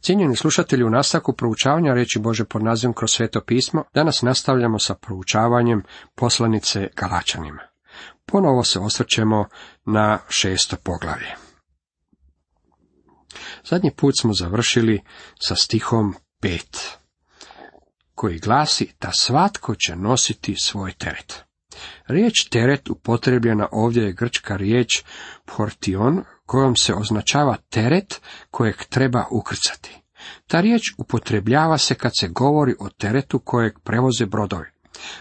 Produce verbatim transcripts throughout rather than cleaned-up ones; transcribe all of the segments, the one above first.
Cijenjeni slušatelji, u nastavku proučavanja riječi Bože pod nazivom Kroz sveto pismo, danas nastavljamo sa proučavanjem poslanice Galaćanima. Ponovo se osvrćemo na šesto poglavlje. Zadnji put smo završili sa stihom pet, koji glasi da svatko će nositi svoj teret. Riječ teret upotrebljena ovdje je grčka riječ phortion, kojom se označava teret kojeg treba ukrcati. Ta riječ upotrebljava se kad se govori o teretu kojeg prevoze brodovi.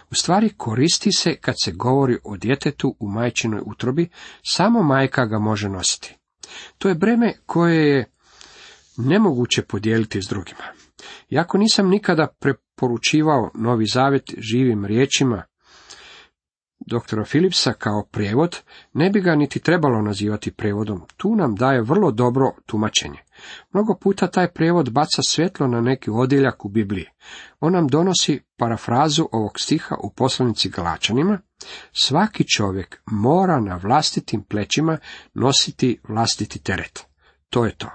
U stvari koristi se kad se govori o djetetu u majčinoj utrobi, samo majka ga može nositi. To je breme koje je nemoguće podijeliti s drugima. Iako nisam nikada preporučivao Novi Zavjet živim riječima doktora Philipsa kao prijevod, ne bi ga niti trebalo nazivati prijevodom. Tu nam daje vrlo dobro tumačenje. Mnogo puta taj prijevod baca svjetlo na neki odjeljak u Bibliji. On nam donosi parafrazu ovog stiha u poslanici Galaćanima. Svaki čovjek mora na vlastitim plećima nositi vlastiti teret. To je to.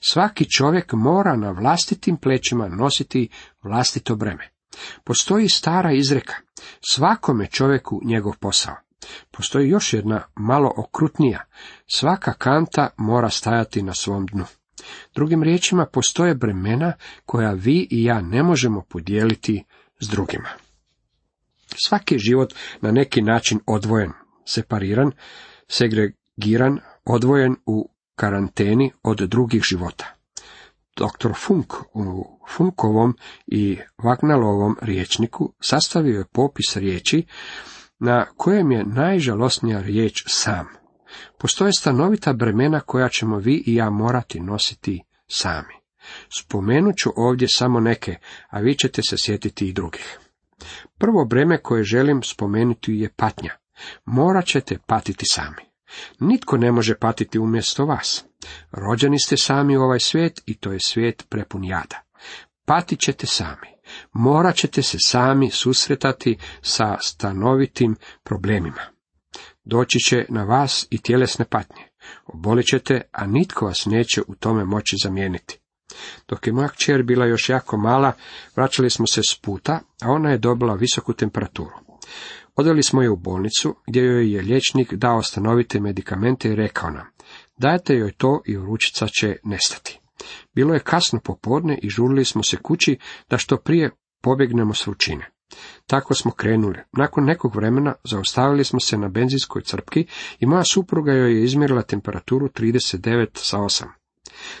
Svaki čovjek mora na vlastitim plećima nositi vlastito breme. Postoji stara izreka, svakome čovjeku njegov posao. Postoji još jedna malo okrutnija, svaka kanta mora stajati na svom dnu. Drugim riječima, postoje bremena koja vi i ja ne možemo podijeliti s drugima. Svaki je život na neki način odvojen, separiran, segregiran, odvojen u karanteni od drugih života. doktor Funk u Funkovom i Wagnalovom rječniku sastavio je popis riječi na kojem je najžalosnija riječ sam. Postoje stanovita bremena koja ćemo vi i ja morati nositi sami. Spomenut ću ovdje samo neke, a vi ćete se sjetiti i drugih. Prvo breme koje želim spomenuti je patnja. Morat ćete patiti sami. Nitko ne može patiti umjesto vas. Rođeni ste sami u ovaj svijet i to je svijet prepun jada. Patit ćete sami. Morat ćete se sami susretati sa stanovitim problemima. Doći će na vas i tjelesne patnje. Obolit ćete, a nitko vas neće u tome moći zamijeniti. Dok je moja kćer bila još jako mala, vraćali smo se s puta, a ona je dobila visoku temperaturu. Odveli smo je u bolnicu, gdje joj je liječnik dao stanovite medikamente i rekao nam, dajte joj to i vrućica će nestati. Bilo je kasno popodne i žurili smo se kući da što prije pobjegnemo s vrućine. Tako smo krenuli. Nakon nekog vremena zaustavili smo se na benzinskoj crpki i moja supruga joj je izmjerila temperaturu trideset devet sa osam.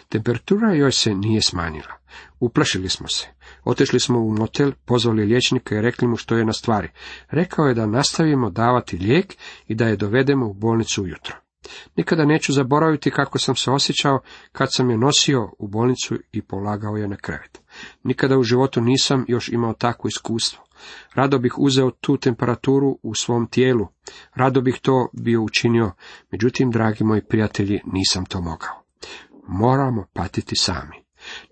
Temperatura joj se nije smanjila. Uplašili smo se. Otišli smo u motel, pozvali liječnika i rekli mu što je na stvari. Rekao je da nastavimo davati lijek i da je dovedemo u bolnicu ujutro. Nikada neću zaboraviti kako sam se osjećao kad sam je nosio u bolnicu i polagao je na krevet. Nikada u životu nisam još imao takvo iskustvo. Rado bih uzeo tu temperaturu u svom tijelu. Rado bih to bio učinio. Međutim, dragi moji prijatelji, nisam to mogao. Moramo patiti sami.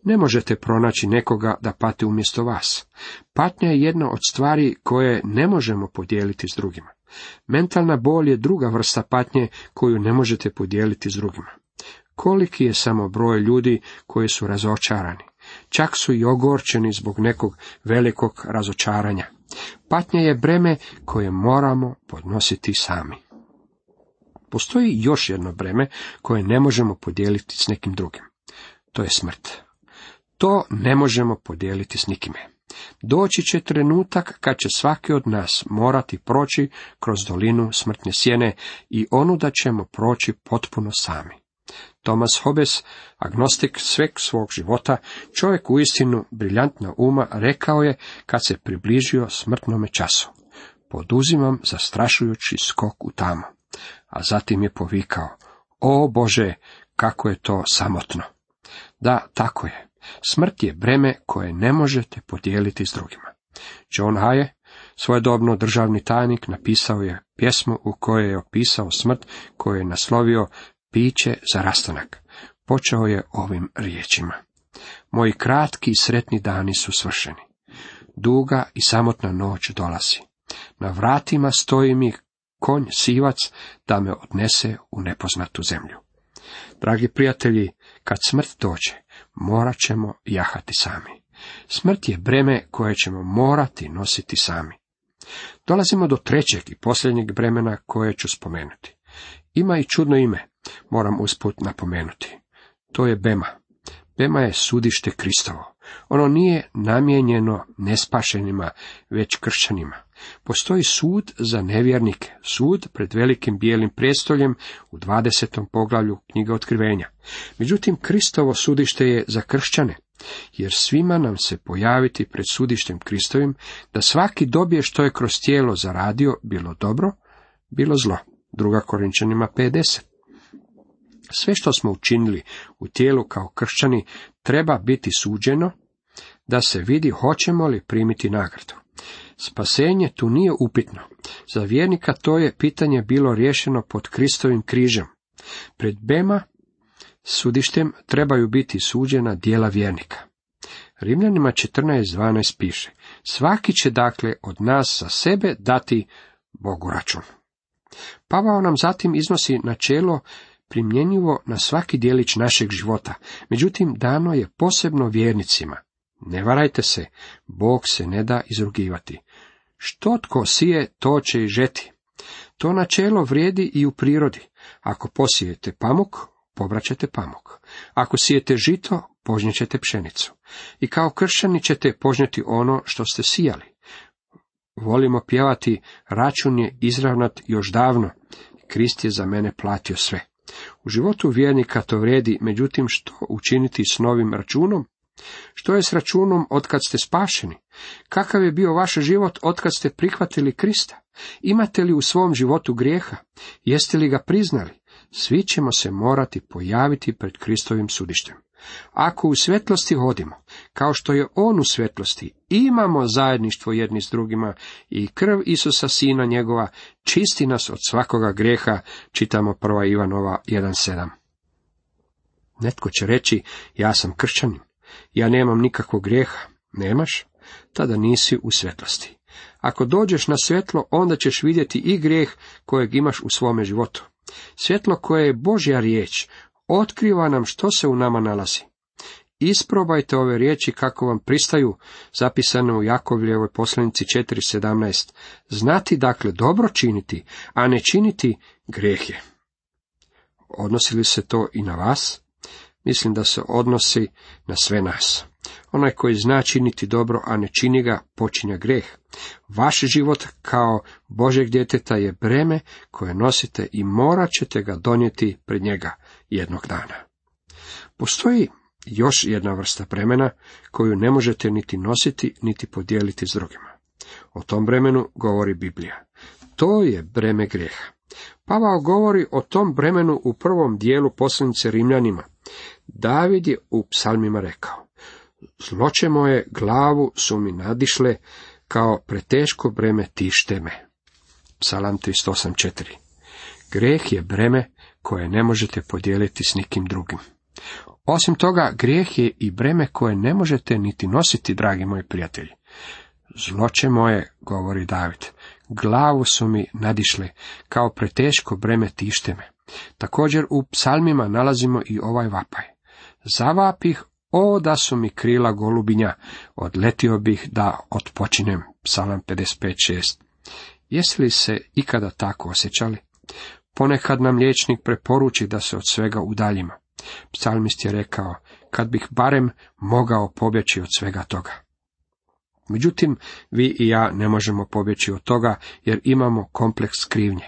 Ne možete pronaći nekoga da pati umjesto vas. Patnja je jedna od stvari koje ne možemo podijeliti s drugima. Mentalna bol je druga vrsta patnje koju ne možete podijeliti s drugima. Koliki je samo broj ljudi koji su razočarani. Čak su i ogorčeni zbog nekog velikog razočaranja. Patnja je breme koje moramo podnositi sami. Postoji još jedno breme koje ne možemo podijeliti s nekim drugim. To je smrt. To ne možemo podijeliti s nikime. Doći će trenutak kad će svaki od nas morati proći kroz dolinu smrtne sjene i onu da ćemo proći potpuno sami. Thomas Hobbes, agnostik sveg svog života, čovjek uistinu briljantna uma, rekao je kad se približio smrtnome času. Poduzimam zastrašujući skok u tamu. A zatim je povikao, o Bože, kako je to samotno. Da, tako je. Smrt je breme koje ne možete podijeliti s drugima. John Haye, svojedobno državni tajnik, napisao je pjesmu u kojoj je opisao smrt koju je naslovio Piće za rastanak. Počeo je ovim riječima. Moji kratki i sretni dani su svršeni. Duga i samotna noć dolazi. Na vratima stoji mi konj sivac da me odnese u nepoznatu zemlju. Dragi prijatelji, kad smrt dođe, morat ćemo jahati sami. Smrt je breme koje ćemo morati nositi sami. Dolazimo do trećeg i posljednjeg bremena koje ću spomenuti. Ima i čudno ime, moram usput napomenuti. To je Bema. Bema je sudište Kristovo. Ono nije namijenjeno nespašenima, već kršćanima. Postoji sud za nevjernike, sud pred velikim bijelim prijestoljem u dvadesetom poglavlju knjige Otkrivenja. Međutim, Kristovo sudište je za kršćane, jer svima nam se pojaviti pred sudištem Kristovim, da svaki dobije što je kroz tijelo zaradio, bilo dobro, bilo zlo. Druga Korinčanima pet deset. Sve što smo učinili u tijelu kao kršćani treba biti suđeno da se vidi hoćemo li primiti nagradu. Spasenje tu nije upitno. Za vjernika to je pitanje bilo riješeno pod Kristovim križem. Pred Bema sudištem trebaju biti suđena djela vjernika. Rimljanima četrnaest dvanaest piše: svaki će dakle od nas za sebe dati Bogu račun. Pavao nam zatim iznosi načelo primjenjivo na svaki djelić našeg života, međutim dano je posebno vjernicima. Ne varajte se, Bog se ne da izrugivati. Što tko sije, to će i žeti. To načelo vrijedi i u prirodi. Ako posijete pamuk, povraćate pamuk. Ako sijete žito, požnjećete pšenicu. I kao kršćani ćete požnjeti ono što ste sijali. Volimo pjevati, račun je izravnat još davno. Krist je za mene platio sve. U životu vjernika to vrijedi, međutim što učiniti s novim računom? Što je s računom otkad ste spašeni? Kakav je bio vaš život otkad ste prihvatili Krista? Imate li u svom životu grijeha? Jeste li ga priznali? Svi ćemo se morati pojaviti pred Kristovim sudištem. Ako u svjetlosti hodimo, kao što je On u svjetlosti, imamo zajedništvo jedni s drugima i krv Isusa Sina njegova čisti nas od svakoga grijeha, čitamo prva Ivanova jedan sedam. Netko će reći, ja sam kršćanin, ja nemam nikakvog grijeha. Nemaš? Tada nisi u svjetlosti. Ako dođeš na svjetlo, onda ćeš vidjeti i grijeh kojeg imaš u svome životu. Svjetlo koje je Božja riječ otkriva nam što se u nama nalazi. Isprobajte ove riječi kako vam pristaju, zapisane u Jakovljevoj poslanici četiri sedamnaest. Znati dakle dobro činiti, a ne činiti grijeh je. Odnosi li se to i na vas? Mislim da se odnosi na sve nas. Onaj koji zna činiti dobro, a ne čini ga, počinja greh. Vaš život kao Božeg djeteta je breme koje nosite i morat ćete ga donijeti pred njega jednog dana. Postoji još jedna vrsta bremena koju ne možete niti nositi, niti podijeliti s drugima. O tom bremenu govori Biblija. To je breme grijeha. Pavao govori o tom bremenu u prvom dijelu poslanice Rimljanima. David je u psalmima rekao: zloće moje glavu su mi nadišle, kao preteško breme tište me. Psalam trideset osam četiri. Grijeh je breme koje ne možete podijeliti s nikim drugim. Osim toga, grijeh je i breme koje ne možete niti nositi, dragi moji prijatelji. Zloće moje, govori David, glavu su mi nadišle, kao preteško breme tište me. Također u psalmima nalazimo i ovaj vapaj. Zavapih, o da su mi krila golubinja, odletio bih da otpočinem. Psalam pedeset pet šest. Jesi li se ikada tako osjećali? Ponekad nam liječnik preporuči da se od svega udaljimo. Psalmist je rekao, kad bih barem mogao pobjeći od svega toga. Međutim, vi i ja ne možemo pobjeći od toga, jer imamo kompleks krivnje.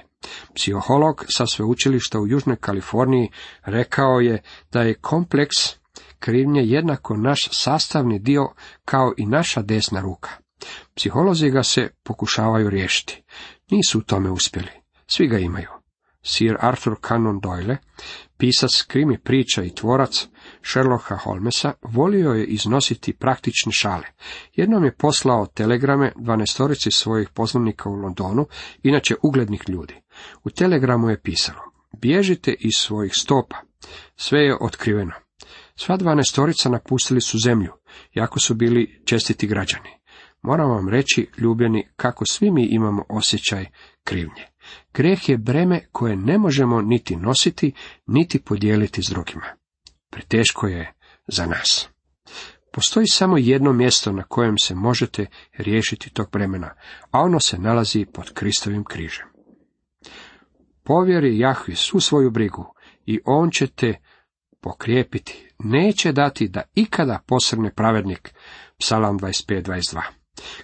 Psiholog sa sveučilišta u Južnoj Kaliforniji rekao je da je kompleks krivnje jednako naš sastavni dio kao i naša desna ruka. Psiholozi ga se pokušavaju riješiti. Nisu u tome uspjeli. Svi ga imaju. Sir Arthur Conan Doyle, pisac krimi priča i tvorac Sherlocka Holmesa, volio je iznositi praktične šale. Jednom je poslao telegrame dvanaestorici svojih poznanika u Londonu, inače uglednih ljudi. U telegramu je pisalo: bježite iz svojih stopa. Sve je otkriveno. Sva dvanaestorica napustili su zemlju, jako su bili čestiti građani. Moram vam reći, ljubljeni, kako svi mi imamo osjećaj krivnje. Greh je breme koje ne možemo niti nositi, niti podijeliti s drugima. Preteško je za nas. Postoji samo jedno mjesto na kojem se možete riješiti tog bremena, a ono se nalazi pod Kristovim križem. Povjeri Jahvi svu svoju brigu i on će te pokrijepiti, neće dati da ikada posrne pravednik, Psalam dvadeset pet dvadeset dva.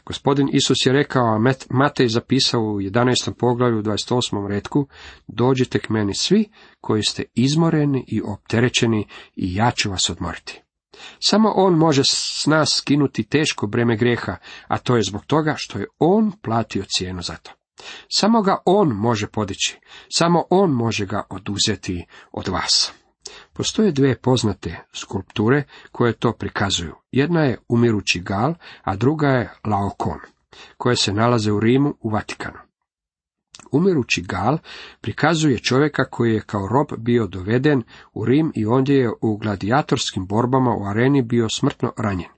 Gospodin Isus je rekao, a Matej zapisao u jedanaestom poglavlju dvadeset osmom retku, dođite k meni svi koji ste izmoreni i opterećeni i ja ću vas odmoriti. Samo on može s nas skinuti teško breme grijeha, a to je zbog toga što je on platio cijenu za to. Samo ga on može podići, samo on može ga oduzeti od vas. Postoje dve poznate skulpture koje to prikazuju. Jedna je umirući gal, a druga je Laokon, koje se nalaze u Rimu u Vatikanu. Umirući gal prikazuje čovjeka koji je kao rob bio doveden u Rim i ondje je u gladijatorskim borbama u areni bio smrtno ranjen.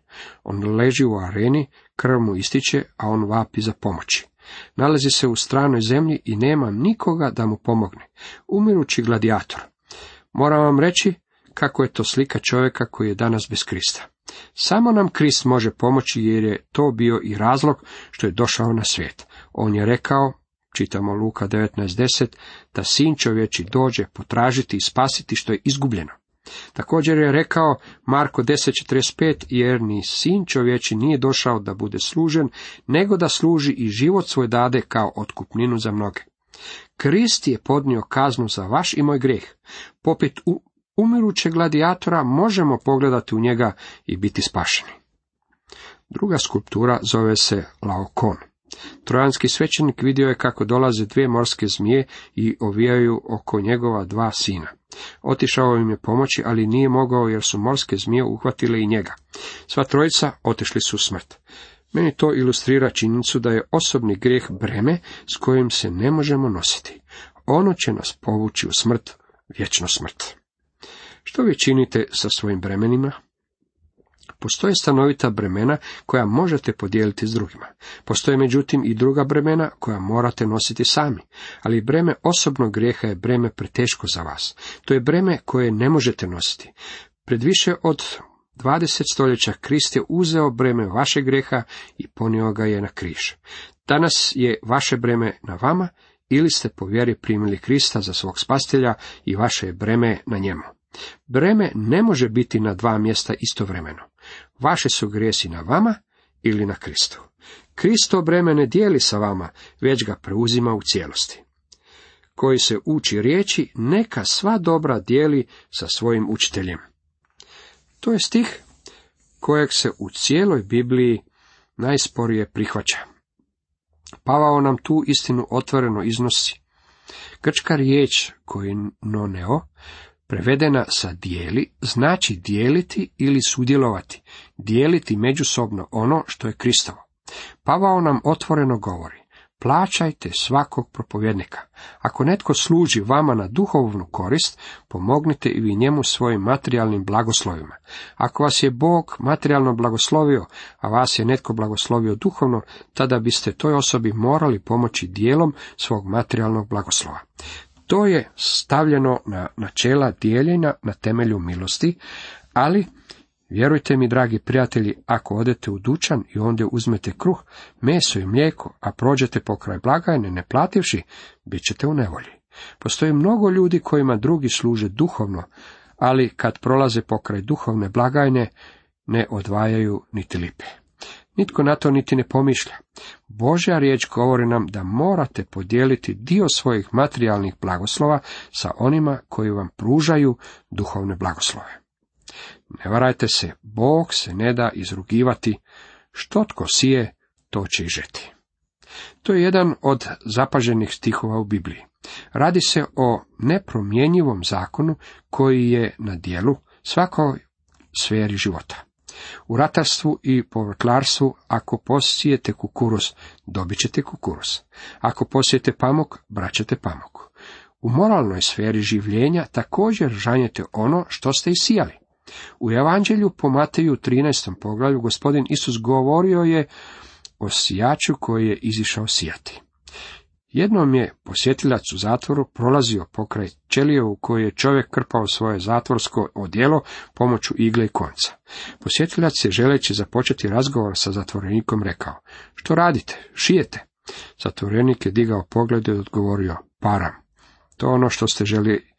On leži u areni, krv mu ističe, a on vapi za pomoći. Nalazi se u stranoj zemlji i nema nikoga da mu pomogne. Umirući gladijator. Moram vam reći kako je to slika čovjeka koji je danas bez Krista. Samo nam Krist može pomoći jer je to bio i razlog što je došao na svijet. On je rekao, čitamo Luka devetnaest deset, da sin čovječi dođe potražiti i spasiti što je izgubljeno. Također je rekao Marko deset četrdeset pet, jer ni sin čovječi nije došao da bude služen, nego da služi i život svoj dade kao otkupninu za mnoge. Krist je podnio kaznu za vaš i moj grijeh. Poput umirućeg gladijatora možemo pogledati u njega i biti spašeni. Druga skulptura zove se Laokon. Trojanski svećenik vidio je kako dolaze dvije morske zmije i ovijaju oko njegova dva sina. Otišao im je pomoći, ali nije mogao jer su morske zmije uhvatile i njega. Sva trojica otišli su u smrt. Meni to ilustrira činjenicu da je osobni grijeh breme s kojim se ne možemo nositi. Ono će nas povući u smrt, vječnu smrt. Što vi činite sa svojim bremenima? Postoje stanovita bremena koja možete podijeliti s drugima. Postoje međutim i druga bremena koja morate nositi sami. Ali breme osobnog grijeha je breme preteško za vas. To je breme koje ne možete nositi. Pred više od dvadeset stoljeća Krist je uzeo breme vašeg grijeha i ponio ga je na križ. Danas je vaše breme na vama ili ste po vjeri primili Krista za svog spastelja i vaše breme na njemu. Breme ne može biti na dva mjesta istovremeno. Vaše su grijesi na vama ili na Kristu. Kristo breme ne dijeli sa vama, već ga preuzima u cijelosti. Koji se uči riječi, neka sva dobra dijeli sa svojim učiteljem. To je stih kojeg se u cijeloj Bibliji najsporije prihvaća. Pavao nam tu istinu otvoreno iznosi. Grčka riječ koinoneo, prevedena sa dijeli, znači dijeliti ili sudjelovati, dijeliti međusobno ono što je Kristovo. Pavao nam otvoreno govori, plaćajte svakog propovjednika. Ako netko služi vama na duhovnu korist, pomognite i vi njemu svojim materijalnim blagoslovima. Ako vas je Bog materijalno blagoslovio, a vas je netko blagoslovio duhovno, tada biste toj osobi morali pomoći dijelom svog materijalnog blagoslova. To je stavljeno na načela dijeljenja na temelju milosti, ali, vjerujte mi, dragi prijatelji, ako odete u dućan i ondje uzmete kruh, meso i mlijeko, a prođete pokraj blagajne ne plativši, bit ćete u nevolji. Postoji mnogo ljudi kojima drugi služe duhovno, ali kad prolaze pokraj duhovne blagajne, ne odvajaju niti lipe. Nitko na to niti ne pomišlja. Božja riječ govori nam da morate podijeliti dio svojih materijalnih blagoslova sa onima koji vam pružaju duhovne blagoslove. Ne varajte se, Bog se ne da izrugivati, što tko sije, to će i žeti. To je jedan od zapaženih stihova u Bibliji. Radi se o nepromjenjivom zakonu koji je na djelu svakoj sferi života. U ratarstvu i povrtlarstvu, ako posijete kukuruz, dobit ćete kukuruz. Ako posijete pamuk, braćate pamuk. U moralnoj sferi življenja također žanjete ono što ste isijali. U Evanđelju po Mateju trinaestom poglavlju gospodin Isus govorio je o sijaču koji je izišao sijati. Jednom je posjetilac u zatvoru prolazio pokraj ćelije u kojoj je čovjek krpao svoje zatvorsko odijelo pomoću igle i konca. Posjetilac je, želeći započeti razgovor sa zatvorenikom, rekao: "Što radite? Šijete?" Zatvorenik je digao pogled i odgovorio: "Param." To je ono što ste želi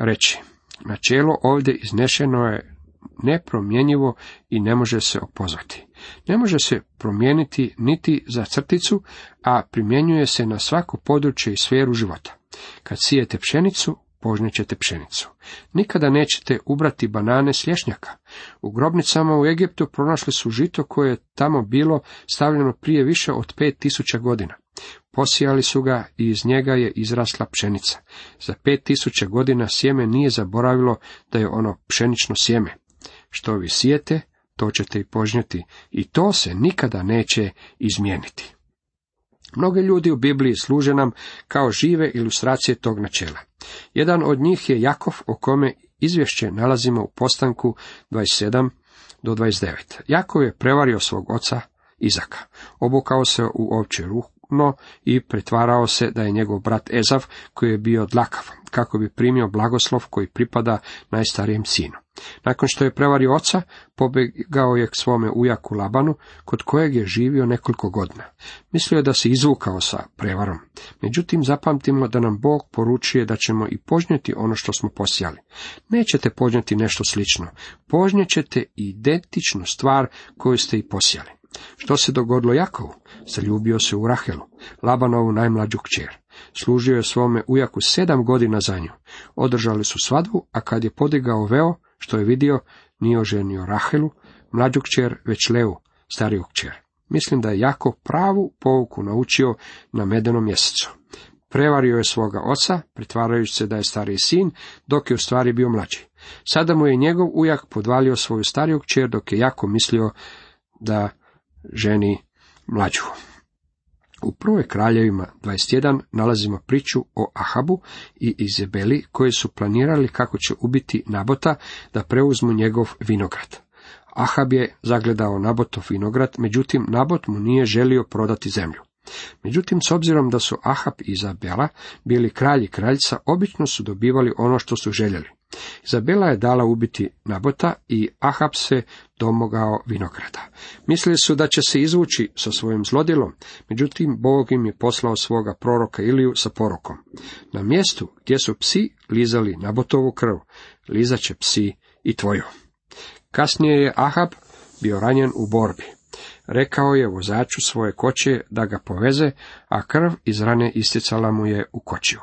reći. Načelo ovdje iznešeno je nepromjenjivo i ne može se opozvati. Ne može se promijeniti niti za crticu, a primjenjuje se na svako područje i sferu života. Kad sijete pšenicu, požnećete pšenicu. Nikada nećete ubrati banane s lješnjaka. U grobnicama u Egiptu pronašli su žito koje je tamo bilo stavljeno prije više od pet tisuća godina. Posijali su ga i iz njega je izrasla pšenica. Za pet tisuća godina sjeme nije zaboravilo da je ono pšenično sjeme. Što vi sijete, to ćete i požnjeti, i to se nikada neće izmijeniti. Mnogi ljudi u Bibliji služe nam kao žive ilustracije tog načela. Jedan od njih je Jakov, o kome izvješće nalazimo u Postanku dvadeset sedam do dvadeset devet. Jakov je prevario svog oca Izaka, obukao se u ovčje rukno i pretvarao se da je njegov brat Ezav, koji je bio dlakav, kako bi primio blagoslov koji pripada najstarijem sinu. Nakon što je prevario oca, pobjegao je k svome ujaku Labanu, kod kojeg je živio nekoliko godina. Mislio je da se izvukao sa prevarom. Međutim, zapamtimo da nam Bog poručuje da ćemo i požnjeti ono što smo posijali. Nećete požnjeti nešto slično. Požnjećete identičnu stvar koju ste i posijali. Što se dogodilo Jakovu? Zaljubio se u Rahelu, Labanovu najmlađu kćer. Služio je svome ujaku sedam godina za nju. Održali su svadbu, a kad je podigao veo, što je vidio, nije oženio Rahelu, mlađu kćer, već Leu, stariju kćer. Mislim da je Jakov pravu pouku naučio na medenom mjesecu. Prevario je svoga oca, pretvarajući se da je stariji sin, dok je u stvari bio mlađi. Sada mu je njegov ujak podvalio svoju stariju kćer, dok je Jakov mislio da ženi mlađu. U Prvoj kraljevima dvadeset jedan nalazimo priču o Ahabu i Izabeli, koji su planirali kako će ubiti Nabota da preuzmu njegov vinograd. Ahab je zagledao Nabotov vinograd, međutim Nabot mu nije želio prodati zemlju. Međutim, s obzirom da su Ahab i Izabela bili kralj i kraljica, obično su dobivali ono što su željeli. Izabela je dala ubiti Nabota i Ahab se domogao vinograda. Mislili su da će se izvući sa svojim zlodjelom, međutim Bog im je poslao svoga proroka Iliju sa porukom: "Na mjestu gdje su psi lizali Nabotovu krv, lizat će psi i tvoju." Kasnije je Ahab bio ranjen u borbi. Rekao je vozaču svoje kočije da ga poveze, a krv iz rane isticala mu je u kočiju.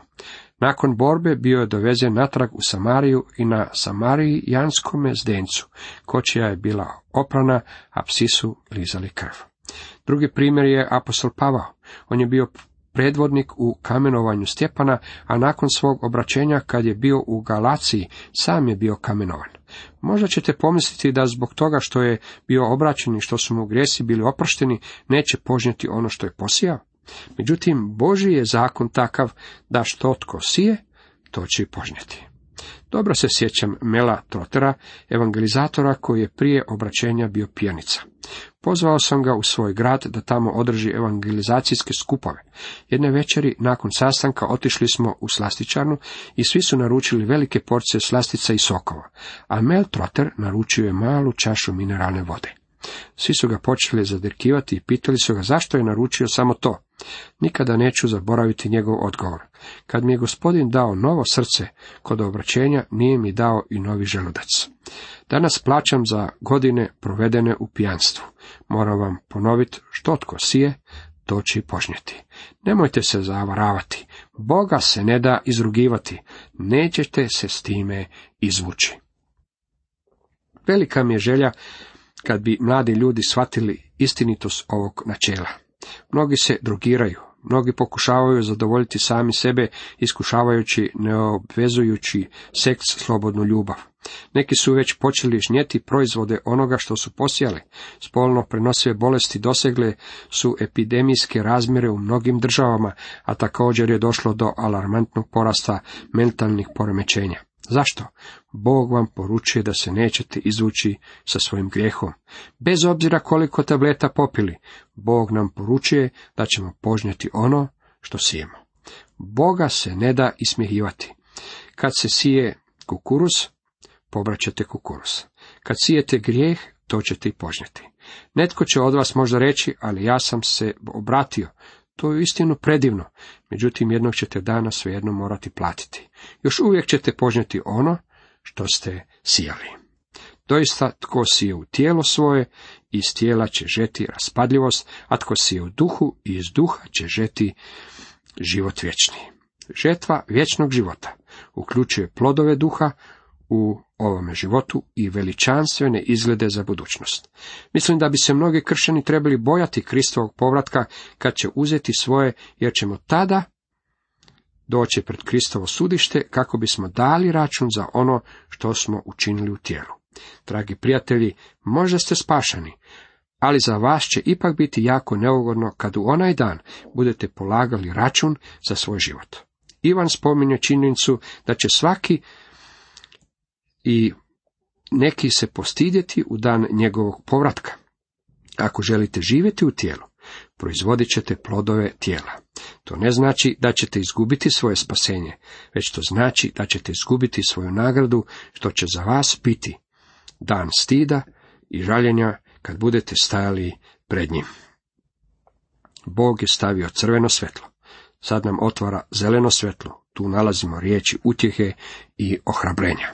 Nakon borbe bio je dovezen natrag u Samariju i na Samarijanskome zdencu kočija je bila oprana, a psi su lizali krv. Drugi primjer je apostol Pavao. On je bio predvodnik u kamenovanju Stjepana, a nakon svog obraćenja, kad je bio u Galaciji, sam je bio kamenovan. Možda ćete pomisliti da zbog toga što je bio obraćen i što su mu grijesi bili oprošteni, neće požnjeti ono što je posijao. Međutim, Božji je zakon takav da što tko sije, to će i požnjeti. Dobro se sjećam Mela Trottera, evangelizatora koji je prije obraćenja bio pijanica. Pozvao sam ga u svoj grad da tamo održi evangelizacijske skupove. Jedne večeri nakon sastanka otišli smo u slastičarnu i svi su naručili velike porcije slastica i sokova, a Mel Trotter naručio je malu čašu mineralne vode. Svi su ga počeli zadirkivati i pitali su ga zašto je naručio samo to. Nikada neću zaboraviti njegov odgovor: "Kad mi je gospodin dao novo srce kod obraćenja, nije mi dao i novi želudac. Danas plaćam za godine provedene u pijanstvu. Moram vam ponoviti, što tko sije, to će i požnjeti." Nemojte se zavaravati. Boga se ne da izrugivati. Nećete se s time izvući. Velika mi je želja kad bi mladi ljudi shvatili istinitost ovog načela. Mnogi se drogiraju, mnogi pokušavaju zadovoljiti sami sebe, iskušavajući neobvezujući seks, slobodnu ljubav. Neki su već počeli žnjeti proizvode onoga što su posijali. Spolno prenosive bolesti dosegle su epidemijske razmjere u mnogim državama, a također je došlo do alarmantnog porasta mentalnih poremećenja. Zašto? Bog vam poručuje da se nećete izvući sa svojim grijehom. Bez obzira koliko tableta popili, Bog nam poručuje da ćemo požnjeti ono što sijemo. Boga se ne da ismijehivati. Kad se sije kukuruz, pobraćete kukuruz. Kad sijete grijeh, to ćete i požnjeti. Netko će od vas možda reći, ali ja sam se obratio. To je uistinu predivno, međutim jednog ćete dana svejedno morati platiti. Još uvijek ćete požnjeti ono što ste sijali. Doista, tko sije u tijelo svoje, iz tijela će žeti raspadljivost, a tko sije u duhu, iz duha će žeti život vječni. Žetva vječnog života uključuje plodove duha u ovome životu i veličanstvene izglede za budućnost. Mislim da bi se mnogi kršćani trebali bojati Kristovog povratka kad će uzeti svoje, jer ćemo tada doći pred Kristovo sudište kako bismo dali račun za ono što smo učinili u tijelu. Dragi prijatelji, možda ste spašeni, ali za vas će ipak biti jako neugodno kad u onaj dan budete polagali račun za svoj život. Ivan spominje činjenicu da će svaki i neki se postidjeti u dan njegovog povratka. Ako želite živjeti u tijelu, proizvodit ćete plodove tijela. To ne znači da ćete izgubiti svoje spasenje, već to znači da ćete izgubiti svoju nagradu, što će za vas biti dan stida i žaljenja kad budete stajali pred njim. Bog je stavio crveno svetlo. Sad nam otvara zeleno svetlo. Tu nalazimo riječi utjehe i ohrabrenja.